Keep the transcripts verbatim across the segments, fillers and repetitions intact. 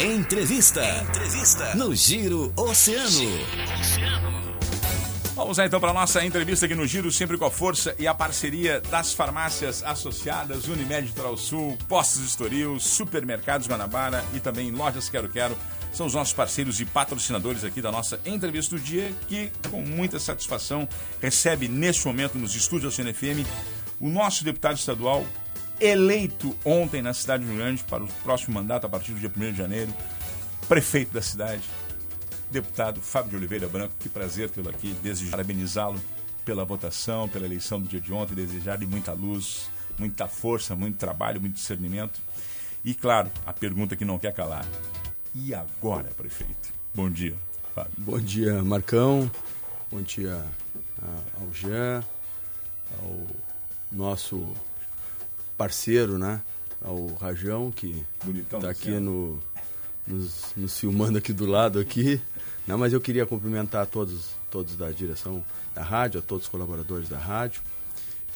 Entrevista. Entrevista no Giro Oceano. Giro Oceano. Vamos lá então para a nossa entrevista aqui no Giro, sempre com a força e a parceria das farmácias associadas Unimed Toral Sul, Postos de Estoril, Supermercados Guanabara e também Lojas Quero Quero. São os nossos parceiros e patrocinadores aqui da nossa entrevista do dia, que com muita satisfação recebe neste momento nos estúdios da Oceano F M o nosso deputado estadual eleito ontem na cidade do Rio Grande para o próximo mandato a partir do dia primeiro de janeiro, prefeito da cidade, deputado Fábio de Oliveira Branco. Que prazer tê-lo aqui, desejo parabenizá-lo pela votação, pela eleição do dia de ontem, desejar-lhe muita luz, muita força, muito trabalho, muito discernimento e, claro, a pergunta que não quer calar. E agora, prefeito? Bom dia, Fábio. Bom dia, Marcão. Bom dia ao Jean, ao nosso parceiro, né? Ao Rajão, que está aqui no, nos, nos filmando aqui do lado. Aqui. Não, mas eu queria cumprimentar a todos, todos da direção da rádio, a todos os colaboradores da rádio.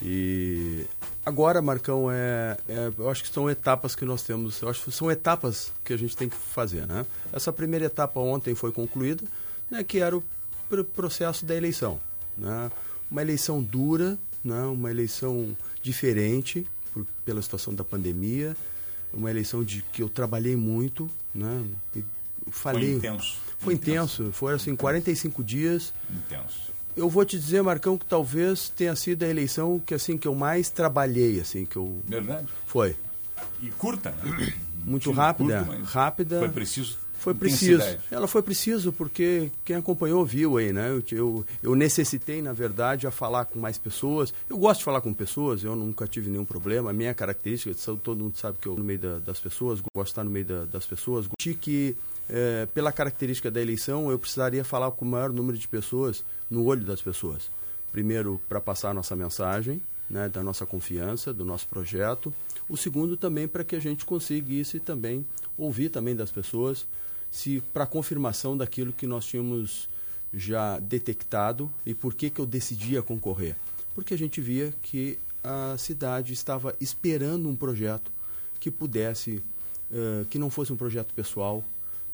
E agora, Marcão, é, é, eu acho que são etapas que nós temos, eu acho que são etapas que a gente tem que fazer, né? Essa primeira etapa ontem foi concluída, né, que era o pr- processo da eleição, né? Uma eleição dura, né? Uma eleição diferente por, pela situação da pandemia, uma eleição de que eu trabalhei muito, né? E falei, foi intenso. Foi intenso, intenso. Foi assim, intenso. quarenta e cinco dias. Intenso. Eu vou te dizer, Marcão, que talvez tenha sido a eleição que, assim, que eu mais trabalhei. Assim, que eu... Verdade. Foi. E curta, né? Muito rápida, curto, rápida. Foi preciso. Foi preciso. Ela foi preciso porque quem acompanhou viu aí, né? Eu, eu, eu necessitei, na verdade, a falar com mais pessoas. Eu gosto de falar com pessoas, eu nunca tive nenhum problema. A minha característica, todo mundo sabe que eu no meio da, das pessoas, gosto de estar no meio da, das pessoas. Achei que, é, pela característica da eleição, eu precisaria falar com o maior número de pessoas, no olho das pessoas. Primeiro, para passar a nossa mensagem, né, da nossa confiança, do nosso projeto. O segundo também para que a gente conseguisse também ouvir também das pessoas, se para confirmação daquilo que nós tínhamos já detectado e por que que eu decidia concorrer. Porque a gente via que a cidade estava esperando um projeto que pudesse, uh, que não fosse um projeto pessoal,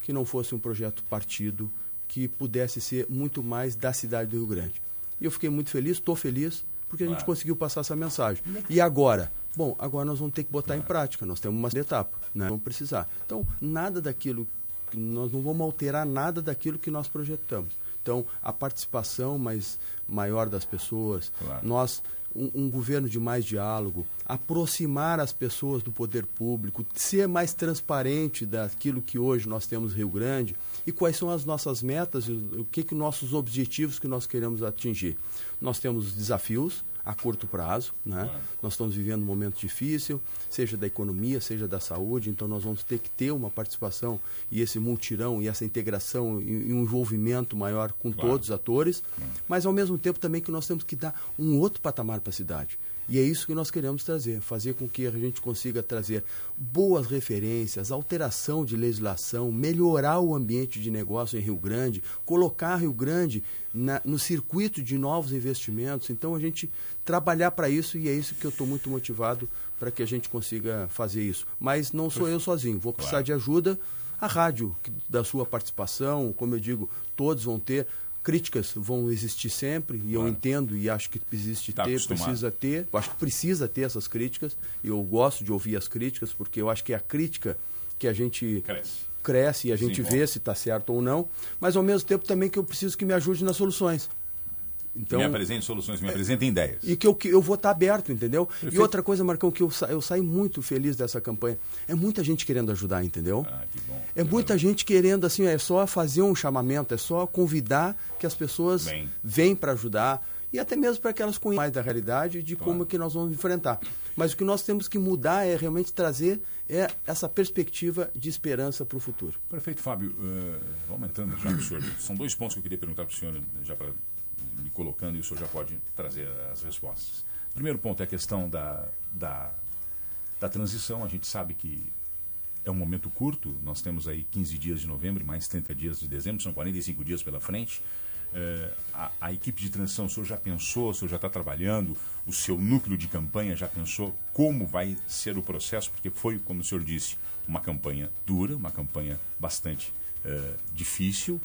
que não fosse um projeto partido, que pudesse ser muito mais da cidade do Rio Grande. E eu fiquei muito feliz, estou feliz, porque a claro. gente conseguiu passar essa mensagem. E agora? Bom, agora nós vamos ter que botar claro. em prática, nós temos uma etapa, né? Vamos precisar. Então, nada daquilo, nós não vamos alterar nada daquilo que nós projetamos. Então, a participação mais, maior das pessoas, claro. nós, um, um governo de mais diálogo, aproximar as pessoas do poder público, ser mais transparente daquilo que hoje nós temos no Rio Grande, e quais são as nossas metas, o que que nossos objetivos que nós queremos atingir. Nós temos desafios a curto prazo, né? É. Nós estamos vivendo um momento difícil, seja da economia, seja da saúde, então nós vamos ter que ter uma participação e esse multirão e essa integração e, e um envolvimento maior com claro. todos os atores, é. mas ao mesmo tempo também que nós temos que dar um outro patamar para a cidade. E é isso que nós queremos trazer, fazer com que a gente consiga trazer boas referências, alteração de legislação, melhorar o ambiente de negócio em Rio Grande, colocar Rio Grande na, no circuito de novos investimentos. Então, a gente trabalhar para isso e é isso que eu estou muito motivado para que a gente consiga fazer isso. Mas não sou eu sozinho, vou precisar claro. de ajuda. A rádio, da sua participação, como eu digo, todos vão ter... Críticas vão existir sempre, e claro. eu entendo e acho que existe tá ter, acostumado. precisa ter. Eu acho que precisa ter essas críticas, e eu gosto de ouvir as críticas, porque eu acho que é a crítica que a gente cresce, cresce e a gente Sim, vê bom. se está certo ou não, mas ao mesmo tempo também que eu preciso que me ajude nas soluções. Então, me apresente soluções, me apresentem ideias. E que eu, que eu vou estar aberto, entendeu? Prefeito. E outra coisa, Marcão, que eu, sa, eu saio muito feliz dessa campanha. É muita gente querendo ajudar, entendeu? Ah, que bom. É muita eu... gente querendo, assim, é só fazer um chamamento, é só convidar que as pessoas venham para ajudar. E até mesmo para que elas conheçam mais da realidade de claro. como é que nós vamos enfrentar. Mas o que nós temos que mudar é realmente trazer é essa perspectiva de esperança para o futuro. Prefeito Fábio, uh, aumentando já, senhor. São dois pontos que eu queria perguntar para o senhor, já para... me colocando, e o senhor já pode trazer as respostas. Primeiro ponto é a questão da, da, da transição. A gente sabe que é um momento curto, nós temos aí quinze dias de novembro, mais trinta dias de dezembro, são quarenta e cinco dias pela frente. é, a, a equipe de transição, o senhor já pensou, o senhor já está trabalhando, o seu núcleo de campanha já pensou como vai ser o processo? Porque foi, como o senhor disse, uma campanha dura, uma campanha bastante é, difícil,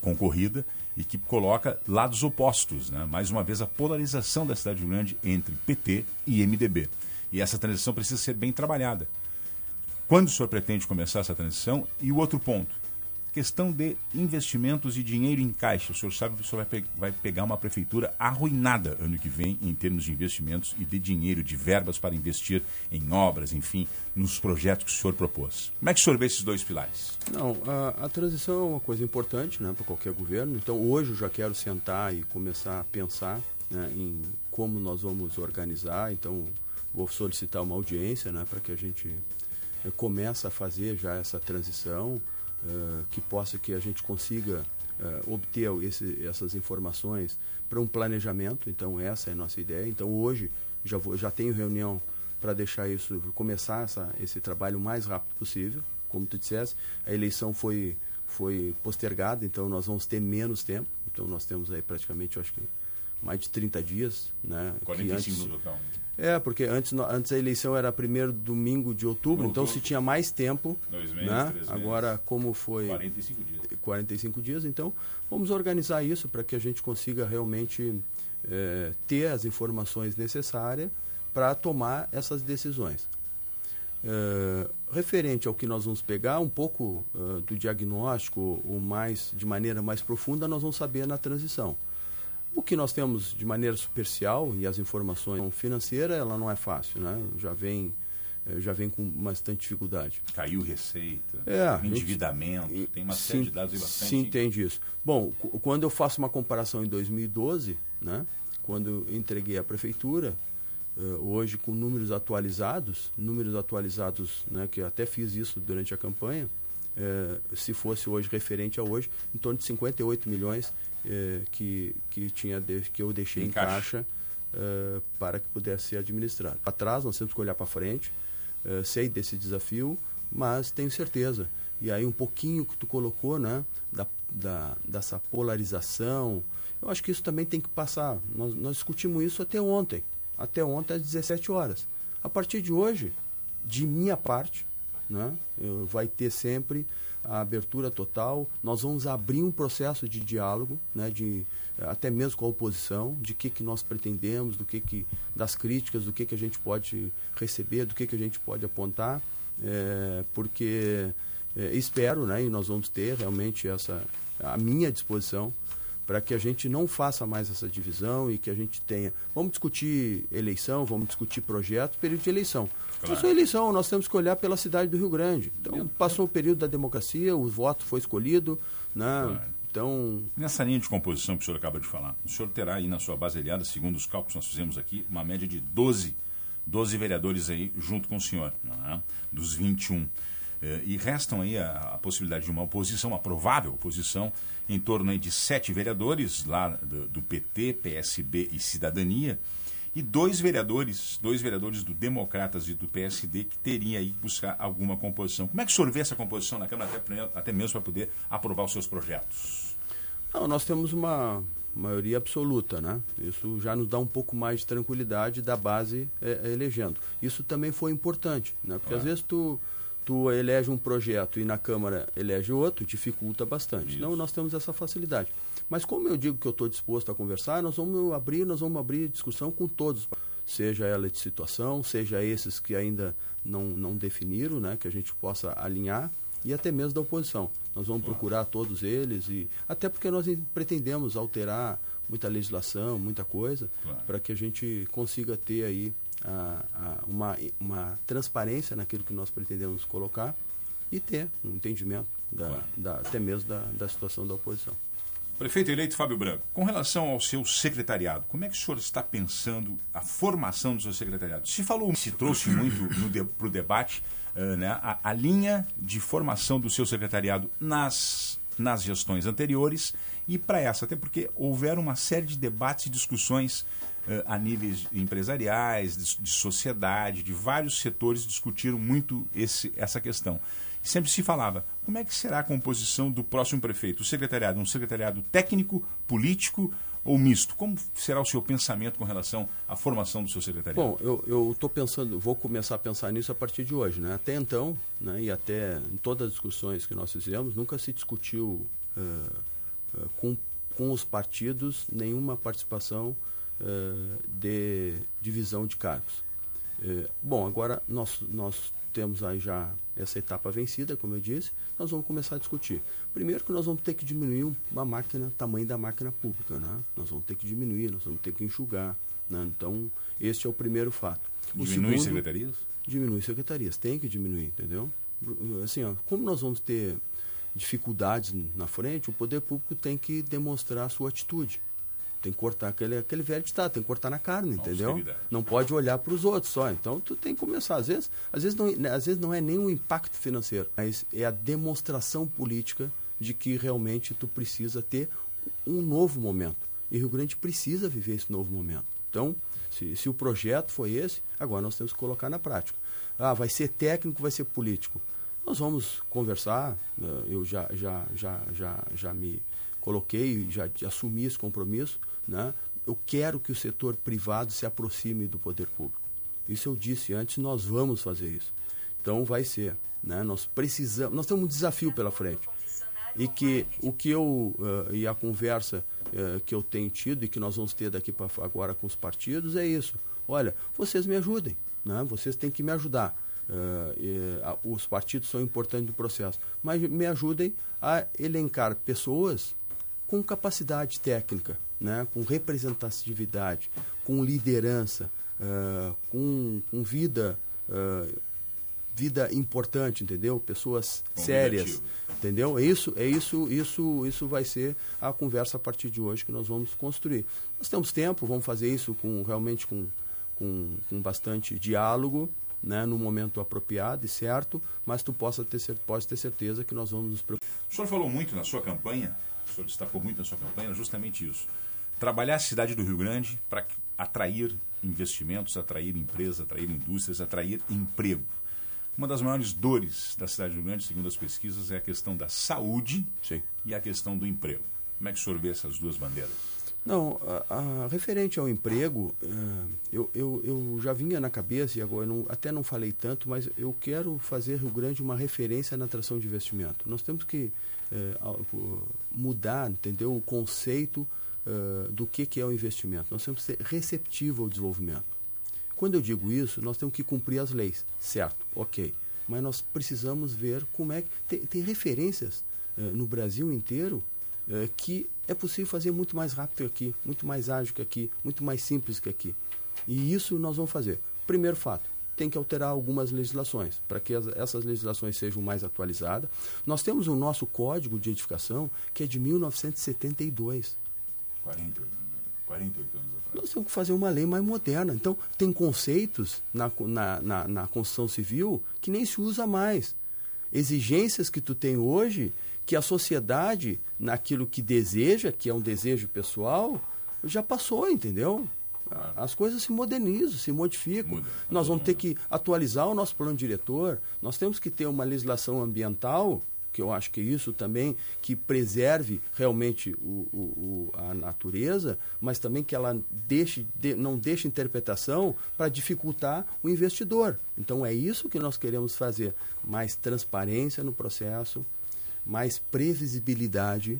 concorrida, e que coloca lados opostos, né? Mais uma vez a polarização da cidade grande entre P T e M D B. E essa transição precisa ser bem trabalhada. Quando o senhor pretende começar essa transição? E o outro ponto, questão de investimentos e dinheiro em caixa. O senhor sabe que o senhor vai, pe- vai pegar uma prefeitura arruinada ano que vem em termos de investimentos e de dinheiro, de verbas para investir em obras, enfim, nos projetos que o senhor propôs. Como é que o senhor vê esses dois pilares? Não, a, a transição é uma coisa importante, né, para qualquer governo. Então, hoje eu já quero sentar e começar a pensar, né, em como nós vamos organizar. Então, vou solicitar uma audiência, né, para que a gente comece a fazer já essa transição, uh, que possa, que a gente consiga uh, obter esse, essas informações para um planejamento. Então, essa é a nossa ideia. Então, hoje, já, vou, já tenho reunião para deixar isso, começar essa, esse trabalho o mais rápido possível. Como tu disseste, a eleição foi, foi postergada, então nós vamos ter menos tempo. Então, nós temos aí praticamente, eu acho que, mais de trinta dias. Né, quarenta e cinco no local. É, porque antes, antes a eleição era primeiro domingo de outubro, outubro, então se tinha mais tempo. Dois meses, né? Três meses. Agora, como foi... quarenta e cinco dias. quarenta e cinco dias, então vamos organizar isso para que a gente consiga realmente é, ter as informações necessárias para tomar essas decisões. É, referente ao que nós vamos pegar, um pouco uh, do diagnóstico, ou mais, de maneira mais profunda, nós vamos saber na transição. O que nós temos de maneira superficial, e as informações financeiras, ela não é fácil, né? Já vem, já vem com bastante dificuldade. Caiu receita, é, endividamento, gente, tem uma sim, série de dados e bastante... Sim, entende isso. Bom, quando eu faço uma comparação em dois mil e doze, né, quando entreguei à prefeitura, hoje com números atualizados, números atualizados, né, que eu até fiz isso durante a campanha, eh, se fosse hoje, referente a hohoje, em torno de cinquenta e oito milhões... Que, que, tinha de, que eu deixei em, em caixa, caixa uh, para que pudesse ser administrado. Para trás, nós temos que olhar para frente, uh, sei desse desafio, mas tenho certeza. E aí um pouquinho que tu colocou, né, da, da, dessa polarização, eu acho que isso também tem que passar. Nós, nós discutimos isso até ontem, até ontem às dezessete horas. A partir de hoje, de minha parte, né, eu, vai ter sempre... a abertura total, nós vamos abrir um processo de diálogo, né, de, até mesmo com a oposição, de que, que nós pretendemos, do que que, das críticas, do que, que a gente pode receber, do que, que a gente pode apontar, é, porque é, espero, né, e nós vamos ter realmente essa, a minha disposição, para que a gente não faça mais essa divisão e que a gente tenha... Vamos discutir eleição, vamos discutir projetos, período de eleição. Claro. Passou a eleição, nós temos que olhar pela cidade do Rio Grande. Então, passou o período da democracia, o voto foi escolhido, né? Claro. Então... Nessa linha de composição que o senhor acaba de falar, o senhor terá aí na sua base aliada, segundo os cálculos que nós fizemos aqui, uma média de doze, doze vereadores aí junto com o senhor, né? Dos vinte e um. E restam aí a, a possibilidade de uma oposição, uma provável oposição, em torno aí de sete vereadores lá do, do P T, P S B e Cidadania, e dois vereadores, dois vereadores do Democratas e do P S D que teriam aí que buscar alguma composição. Como é que o senhor vê essa composição na Câmara, até, até mesmo para poder aprovar os seus projetos? Não, nós temos uma maioria absoluta, né? Isso já nos dá um pouco mais de tranquilidade da base é, elegendo. Isso também foi importante, né? Porque é. às vezes tu... tu elege um projeto e na Câmara elege outro, dificulta bastante. Isso. Então, nós temos essa facilidade. Mas como eu digo que eu estou disposto a conversar, nós vamos abrir, nós vamos abrir discussão com todos, seja ela de situação, seja esses que ainda não, não definiram, né, que a gente possa alinhar, e até mesmo da oposição. Nós vamos procurar todos eles, e até porque nós pretendemos alterar muita legislação, muita coisa, claro, para que a gente consiga ter aí A, a, uma, uma transparência naquilo que nós pretendemos colocar e ter um entendimento da, claro. da, até mesmo da, da situação da oposição. Prefeito eleito Fábio Branco, com relação ao seu secretariado, como é que o senhor está pensando a formação do seu secretariado? Se falou, se trouxe muito para o debate, uh, né, a, a linha de formação do seu secretariado nas, nas gestões anteriores e para essa, até porque houveram uma série de debates e discussões a níveis empresariais, de sociedade, de vários setores discutiram muito esse, essa questão. sempre se falava, como é que será a composição do próximo prefeito? O secretariado, um secretariado técnico, político ou misto? Como será o seu pensamento com relação à formação do seu secretariado? Bom, eu estou pensando, vou começar a pensar nisso a partir de hoje, né? Até então, né, e até em todas as discussões que nós fizemos, nunca se discutiu uh, uh, com, com os partidos nenhuma participação uh, de divisão de cargos. Uh, bom, agora nós, nós temos aí já essa etapa vencida, como eu disse, nós vamos começar a discutir. Primeiro que nós vamos ter que diminuir uma máquina, o tamanho da máquina pública, né? Nós vamos ter que diminuir, nós vamos ter que enxugar, né? Então, este é o primeiro fato. O diminui segundo, secretarias? Diminui secretarias, tem que diminuir, entendeu? Assim, ó, como nós vamos ter dificuldades na frente, o poder público tem que demonstrar a sua atitude. Tem que cortar aquele, aquele velho ditado, tem que cortar na carne, entendeu? Não pode olhar para os outros só. Então, tu tem que começar. Às vezes, às vezes, não, às vezes não é nem o impacto financeiro, mas é a demonstração política de que realmente tu precisa ter um novo momento. E Rio Grande precisa viver esse novo momento. Então, se, se o projeto foi esse, agora nós temos que colocar na prática. Ah, vai ser técnico, vai ser político. Nós vamos conversar, eu já, já, já, já, já me... coloquei, já assumi esse compromisso, né? Eu quero que o setor privado se aproxime do poder público. Isso eu disse antes, nós vamos fazer isso. Então vai ser, né? Nós precisamos, nós temos um desafio pela frente. E que o que eu uh, e a conversa uh, que eu tenho tido e que nós vamos ter daqui para agora com os partidos é isso. Olha, vocês me ajudem, né? Vocês têm que me ajudar. Uh, e, a, os partidos são importantes do processo, mas me ajudem a elencar pessoas com capacidade técnica, né? Com representatividade, com liderança, uh, com, com vida, uh, vida importante, entendeu? Pessoas sérias, entendeu? É isso, é isso, isso, isso vai ser a conversa a partir de hoje que nós vamos construir. Nós temos tempo, vamos fazer isso com, realmente com, com, com bastante diálogo, né, no momento apropriado e certo, mas tu possa ter, pode ter certeza que nós vamos nos preocupar. O senhor falou muito na sua campanha, o senhor destacou muito na sua campanha justamente isso. Trabalhar a cidade do Rio Grande para atrair investimentos, atrair empresas, atrair indústrias, atrair emprego. Uma das maiores dores da cidade do Rio Grande, segundo as pesquisas, é a questão da saúde. Sim. E a questão do emprego. Como é que o senhor vê essas duas bandeiras? Não, a, a, referente ao emprego, eu, eu, eu já vinha na cabeça, e agora eu não, até não falei tanto, mas eu quero fazer Rio Grande uma referência na atração de investimento. Nós temos que É, mudar, entendeu, o conceito uh, do que, que é o investimento. Nós temos que ser receptivos ao desenvolvimento. Quando eu digo isso, nós temos que cumprir as leis, certo, ok, mas nós precisamos ver como é que... Tem, tem referências uh, no Brasil inteiro uh, que é possível fazer muito mais rápido que aqui, muito mais ágil que aqui, muito mais simples que aqui. E isso nós vamos fazer. Primeiro fato, tem que alterar algumas legislações, para que as, essas legislações sejam mais atualizadas. Nós temos o nosso Código de Edificação, que é de mil novecentos e setenta e dois. quarenta e oito, quarenta e oito anos atrás. Nós temos que fazer uma lei mais moderna. Então, tem conceitos na, na, na, na construção civil que nem se usa mais. Exigências que tu tem hoje, que a sociedade, naquilo que deseja, que é um desejo pessoal, já passou, entendeu? As coisas se modernizam, se modificam. Muda. Nós vamos ter que atualizar o nosso plano diretor, nós temos que ter uma legislação ambiental, que eu acho que é isso também, que preserve realmente o, o, o, a natureza, mas também que ela deixe, de, não deixe interpretação para dificultar o investidor. Então é isso que nós queremos fazer, mais transparência no processo, mais previsibilidade,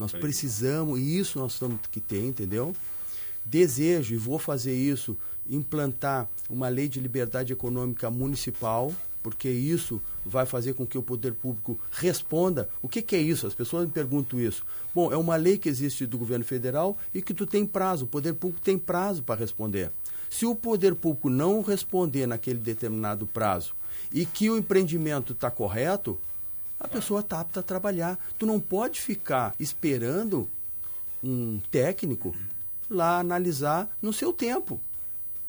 nós precisamos, e isso nós temos que ter, entendeu? Desejo, e vou fazer isso, implantar uma lei de liberdade econômica municipal, porque isso vai fazer com que o poder público responda. O que, que é isso? As pessoas me perguntam isso. Bom, é uma lei que existe do governo federal e que tu tem prazo, o poder público tem prazo para responder. Se o poder público não responder naquele determinado prazo e que o empreendimento está correto, a pessoa está apta a trabalhar. Tu não pode ficar esperando um técnico lá analisar no seu tempo.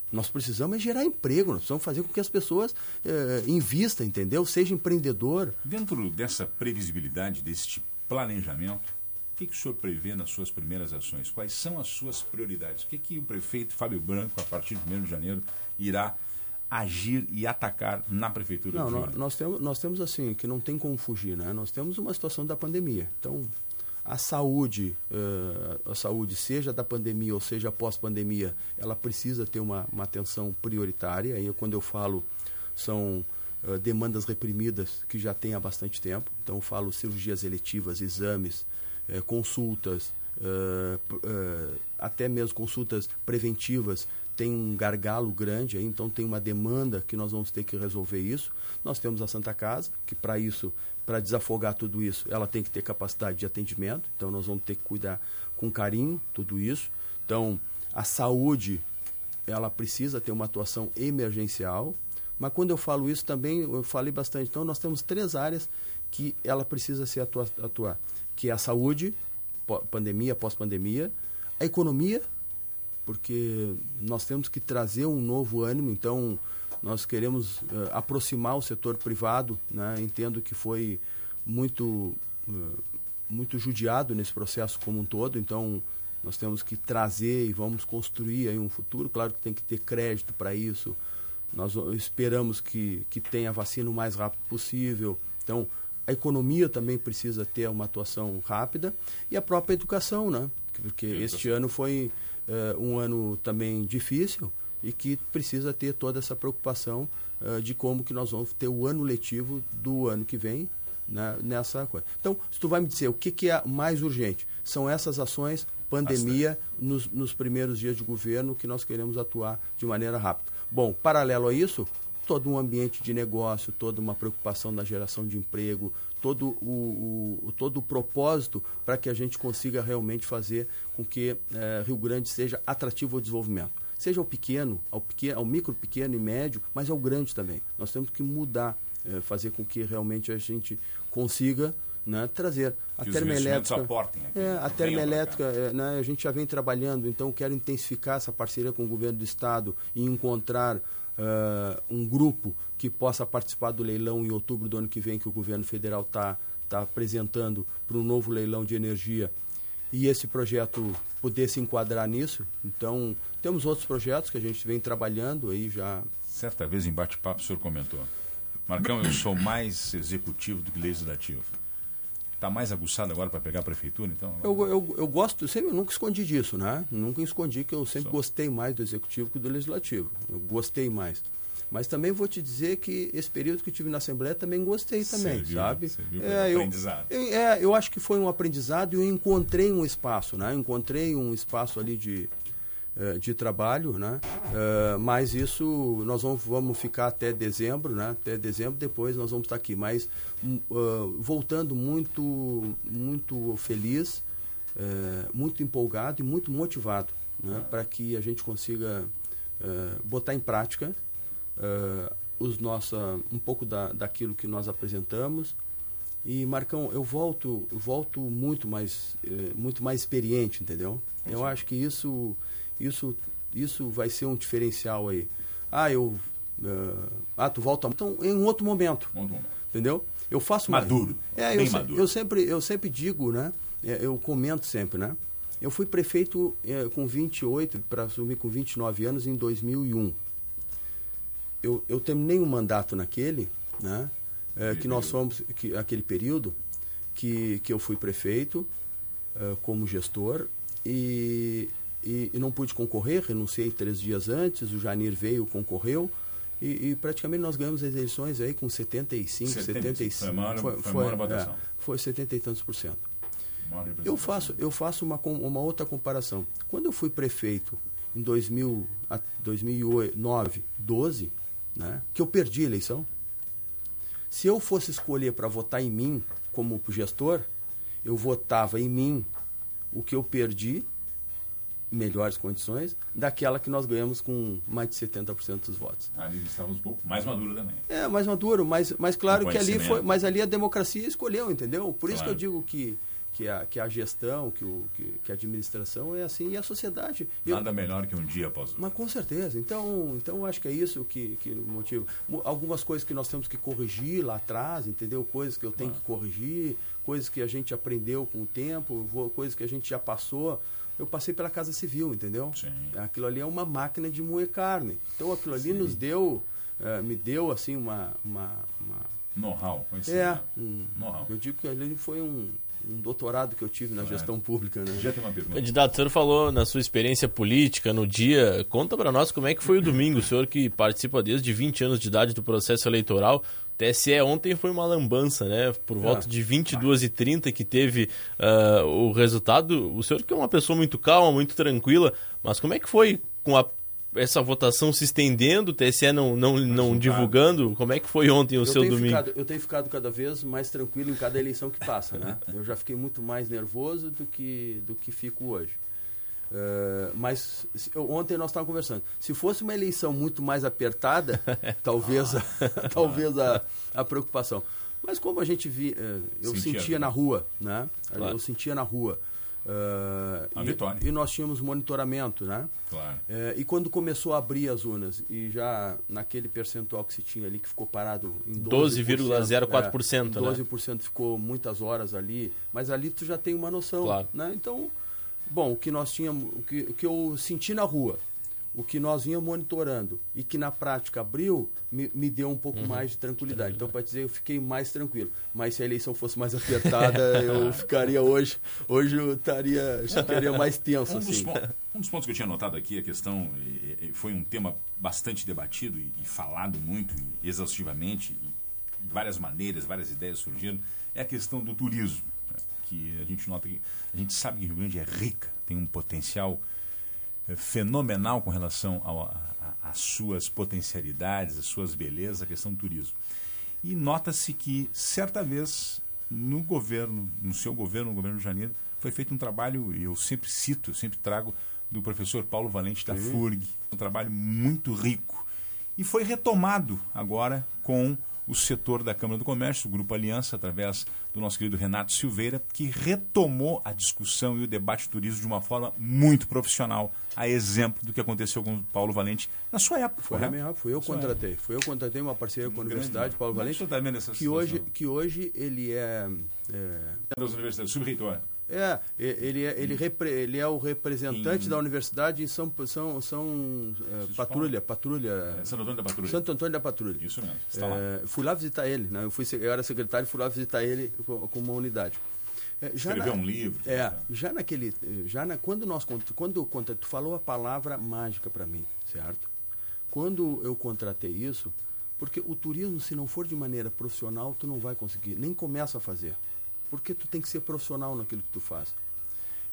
Nós precisamos é gerar emprego, nós precisamos fazer com que as pessoas eh, invistam, entendeu? Seja empreendedor. Dentro dessa previsibilidade, deste planejamento, o que, que o senhor prevê nas suas primeiras ações? Quais são as suas prioridades? O que, que o prefeito Fábio Branco, a partir de primeiro de janeiro, irá agir e atacar na Prefeitura não, do Rio? Não, nós temos, nós temos assim, que não tem como fugir, né? Nós temos uma situação da pandemia. Então, a saúde, uh, a saúde, seja da pandemia ou seja pós-pandemia, ela precisa ter uma, uma atenção prioritária. E quando eu falo, são uh, demandas reprimidas que já tem há bastante tempo. Então, eu falo cirurgias eletivas, exames, uh, consultas, uh, uh, até mesmo consultas preventivas. Tem um gargalo grande aí, então tem uma demanda que nós vamos ter que resolver isso. Nós temos a Santa Casa, que para isso, para desafogar tudo isso, ela tem que ter capacidade de atendimento, então nós vamos ter que cuidar com carinho tudo isso. Então, a saúde, ela precisa ter uma atuação emergencial, mas quando eu falo isso também, eu falei bastante, então nós temos três áreas que ela precisa se atua- atuar, que é a saúde, pandemia, pós-pandemia, a economia, porque nós temos que trazer um novo ânimo, então nós queremos uh, aproximar o setor privado, né? Entendo que foi muito, uh, muito judiado nesse processo como um todo, então nós temos que trazer e vamos construir aí um futuro, claro que tem que ter crédito para isso, nós esperamos que, que tenha a vacina o mais rápido possível, então a economia também precisa ter uma atuação rápida e a própria educação, né? Porque Eita. este ano foi... Uh, um ano também difícil e que precisa ter toda essa preocupação uh, de como que nós vamos ter o ano letivo do ano que vem, né, nessa coisa. Então, se tu vai me dizer o que, que é mais urgente, são essas ações, pandemia, nos, nos primeiros dias de governo que nós queremos atuar de maneira rápida. Bom, paralelo a isso, todo um ambiente de negócio, toda uma preocupação na geração de emprego, todo o, o, todo o propósito para que a gente consiga realmente fazer com que eh, Rio Grande seja atrativo ao desenvolvimento. Seja ao pequeno, ao, pequeno, ao micro, pequeno e médio, mas ao grande também. Nós temos que mudar, eh, fazer com que realmente a gente consiga, né, trazer a termoelétrica, é, a termoelétrica, é, né, a gente já vem trabalhando, então quero intensificar essa parceria com o governo do estado e encontrar Uh, um grupo que possa participar do leilão em outubro do ano que vem que o governo federal está tá apresentando para um novo leilão de energia e esse projeto poder se enquadrar nisso. Então, temos outros projetos que a gente vem trabalhando aí já. Certa vez em bate-papo o senhor comentou: Marcão, eu sou mais executivo do que legislativo. Está mais aguçado agora para pegar a prefeitura, então? Eu, eu, eu gosto, sempre, eu nunca escondi disso, né? Nunca escondi que eu sempre Só. gostei mais do executivo que do legislativo. Eu gostei mais. Mas também vou te dizer que esse período que eu tive na Assembleia também gostei também, serviu, sabe? Serviu é, eu, aprendizado. Eu, é, eu acho que foi um aprendizado e eu encontrei um espaço, né? Eu encontrei um espaço ali de, de trabalho, né? Uh, mas isso, nós vamos, vamos ficar até dezembro, né? Até dezembro, depois nós vamos estar aqui. Mas uh, voltando muito, muito feliz, uh, muito empolgado e muito motivado, né? Para que a gente consiga uh, botar em prática uh, os nossa, um pouco da, daquilo que nós apresentamos. E, Marcão, eu volto, eu volto muito, mais, uh, muito mais experiente, entendeu? Eu Sim. acho que isso... Isso, isso vai ser um diferencial aí. Ah, eu... Uh, ah, tu volta... Então, em um outro momento. Outro momento. Entendeu? Eu faço... Maduro. Uma... É, bem eu, maduro. Eu sempre, eu sempre digo, né? Eu comento sempre, né? Eu fui prefeito eh, com vinte e oito, para assumir com vinte e nove anos, em dois mil e um. Eu, eu terminei um mandato naquele, né? Eh, que nós fomos... Que, aquele período que, que eu fui prefeito eh, como gestor e... E, e não pude concorrer, renunciei três dias antes, o Janir veio, concorreu, e, e praticamente nós ganhamos as eleições aí com setenta e cinco, setenta e cinco. Foi, foi, foi, foi, é, foi setenta e tantos por cento. Eu faço, eu faço uma, uma outra comparação. Quando eu fui prefeito em dois mil, dois mil e nove, doze, né, que eu perdi a eleição, se eu fosse escolher para votar em mim como gestor, eu votava em mim o que eu perdi, melhores condições, daquela que nós ganhamos com mais de setenta por cento dos votos. Ali estávamos um pouco mais maduro também. É, mais maduro, mas, mas claro que ali foi, mas ali a democracia escolheu, entendeu? Por claro. Isso que eu digo que, que, a, que a gestão, que, o, que, que a administração é assim, e a sociedade... Nada eu, melhor que um dia após o outro. Mas com certeza, então, então acho que é isso que, que motiva. Algumas coisas que nós temos que corrigir lá atrás, entendeu? Coisas que eu tenho claro. que corrigir, coisas que a gente aprendeu com o tempo, coisas que a gente já passou... Eu passei pela Casa Civil, entendeu? Sim. Aquilo ali é uma máquina de moer carne. Então, aquilo ali Sim. nos deu uh, me deu assim uma... uma, uma... know-how. É. Um, know-how. Eu digo que ele foi um... um doutorado que eu tive na gestão pública, né? Já tem uma pergunta. Candidato, o senhor falou na sua experiência política no dia. Conta para nós como é que foi o domingo. O senhor que participa desde vinte anos de idade do processo eleitoral. O T S E ontem foi uma lambança, né? Por volta é. de vinte e duas e trinta que teve uh, o resultado. O senhor que é uma pessoa muito calma, muito tranquila, mas como é que foi com a, essa votação se estendendo, o T S E não, não, não divulgando? Como é que foi ontem o eu seu domingo? Ficado, eu tenho ficado cada vez mais tranquilo em cada eleição que passa, né? Eu já fiquei muito mais nervoso do que, do que fico hoje. Uh, mas eu, ontem nós estávamos conversando. Se fosse uma eleição muito mais apertada, talvez, a, talvez a, a preocupação. Mas como a gente via, uh, eu sentia, sentia na rua, né? Claro. Eu sentia na rua. Uh, a vitória. E, e nós tínhamos monitoramento, né? Claro. Uh, e quando começou a abrir as urnas, e já naquele percentual que se tinha ali, que ficou parado em doze vírgula zero quatro por cento. É, doze por cento, né? Ficou muitas horas ali, mas ali tu já tem uma noção. Claro. Né? Então, bom, o que nós tínhamos, o que, o que eu senti na rua, o que nós vinha monitorando e que na prática abriu, me, me deu um pouco uhum. mais de tranquilidade. Então, para dizer, eu fiquei mais tranquilo. Mas se a eleição fosse mais apertada, eu ficaria hoje, hoje eu estaria, estaria mais tenso. Um, assim. dos pontos, um dos pontos que eu tinha notado aqui, a questão, e, e foi um tema bastante debatido e, e falado muito, e exaustivamente, e de várias maneiras, várias ideias surgindo, é a questão do turismo, que a gente nota que, a gente sabe que Rio Grande é rica, tem um potencial fenomenal com relação às suas potencialidades, às suas belezas, a questão do turismo. E nota-se que, certa vez, no governo, no seu governo, no governo do Janeiro, foi feito um trabalho, e eu sempre cito, eu sempre trago, do professor Paulo Valente da FURG, um trabalho muito rico. E foi retomado agora com o setor da Câmara do Comércio, o Grupo Aliança, através do nosso querido Renato Silveira, que retomou a discussão e o debate do turismo de uma forma muito profissional, a exemplo do que aconteceu com o Paulo Valente na sua época. Foi correto? A minha época, fui eu que contratei. Fui eu que contratei uma parceria com a Universidade, Paulo Valente, que hoje, que hoje ele é... é... das universidades, subreitor. É, ele é, ele, repre, ele é o representante em... da universidade em São, São, São é, Patrulha, Patrulha. É, Santo Antônio da Patrulha. Santo Antônio da Patrulha. Isso mesmo. Está lá. É, fui lá visitar ele, né? eu, fui, eu era secretário e fui lá visitar ele com, com uma unidade. É, Escreveu na, um livro. É, né? já naquele, já na, quando nós, quando, quando tu falou a palavra mágica para mim, certo? Quando eu contratei isso, porque o turismo, se não for de maneira profissional, tu não vai conseguir, nem começa a fazer. Porque tu tem que ser profissional naquilo que tu faz.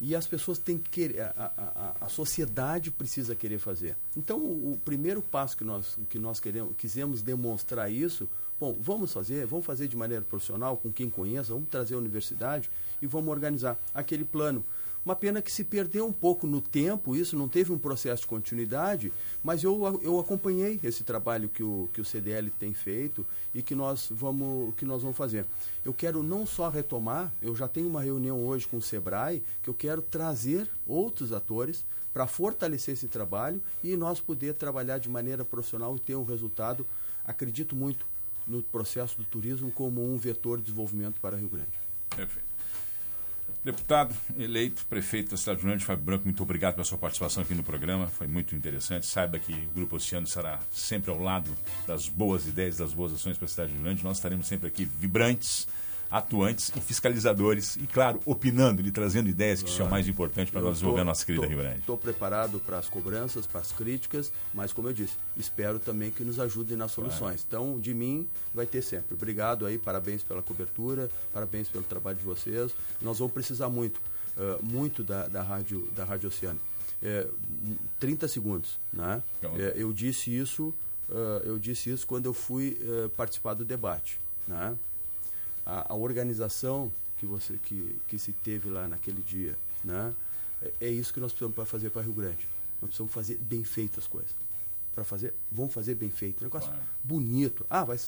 E as pessoas têm que querer, a, a, a sociedade precisa querer fazer. Então, o, o primeiro passo que nós, que nós queremos, quisemos demonstrar isso, bom, vamos fazer, vamos fazer de maneira profissional, com quem conheça, vamos trazer a universidade e vamos organizar aquele plano. Uma pena que se perdeu um pouco no tempo, isso não teve um processo de continuidade, mas eu, eu acompanhei esse trabalho que o, que o C D L tem feito e que nós, vamos, que nós vamos fazer. Eu quero não só retomar, eu já tenho uma reunião hoje com o SEBRAE, que eu quero trazer outros atores para fortalecer esse trabalho e nós poder trabalhar de maneira profissional e ter um resultado, acredito muito, no processo do turismo como um vetor de desenvolvimento para Rio Grande. Perfeito. Deputado eleito, prefeito da cidade de Rio Grande, Fábio Branco, muito obrigado pela sua participação aqui no programa, foi muito interessante. Saiba que o Grupo Oceano será sempre ao lado das boas ideias, das boas ações para a cidade de Rio Grande. Nós estaremos sempre aqui vibrantes, atuantes e fiscalizadores e, claro, opinando e trazendo ideias, que ah, isso é o mais importante para nós desenvolver tô, a nossa querida tô, Rio Grande. Estou preparado para as cobranças, para as críticas, mas, como eu disse, espero também que nos ajudem nas soluções. Claro. Então, de mim, vai ter sempre. Obrigado aí, parabéns pela cobertura, parabéns pelo trabalho de vocês. Nós vamos precisar muito, uh, muito da, da, rádio, da Rádio Oceano. É, trinta segundos, né? Então, é, eu, disse isso, uh, eu disse isso quando eu fui uh, participar do debate, né? A, a organização que, você, que, que se teve lá naquele dia, né? É, é isso que nós precisamos fazer para Rio Grande. Nós precisamos fazer bem feitas as coisas. Para fazer, vamos fazer bem feito. Negócio claro. bonito. Ah, vai,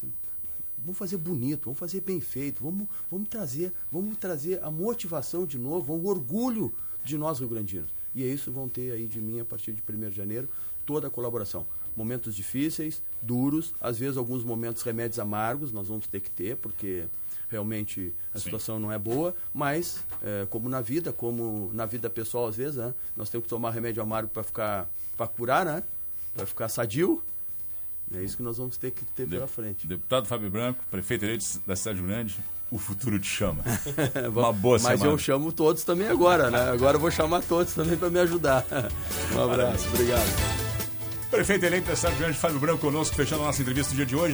vamos fazer bonito, vamos fazer bem feito. Vamos, vamos, trazer, vamos trazer a motivação de novo, o orgulho de nós rio-grandinos. E é isso que vão ter aí de mim a partir de primeiro de janeiro, toda a colaboração. Momentos difíceis, duros, às vezes alguns momentos remédios amargos, nós vamos ter que ter, porque... realmente a Sim. situação não é boa, mas é, como na vida, como na vida pessoal às vezes, né? Nós temos que tomar remédio amargo para ficar, para curar, né? Para ficar sadio. É isso que nós vamos ter que ter pela frente. Deputado Fábio Branco, prefeito eleito da Cidade Grande, o futuro te chama. Uma boa semana. Mas eu chamo todos também agora, né? Agora eu vou chamar todos também para me ajudar. Um abraço, obrigado. Prefeito eleito da Cidade Grande, Fábio Branco, conosco, fechando a nossa entrevista do dia de hoje.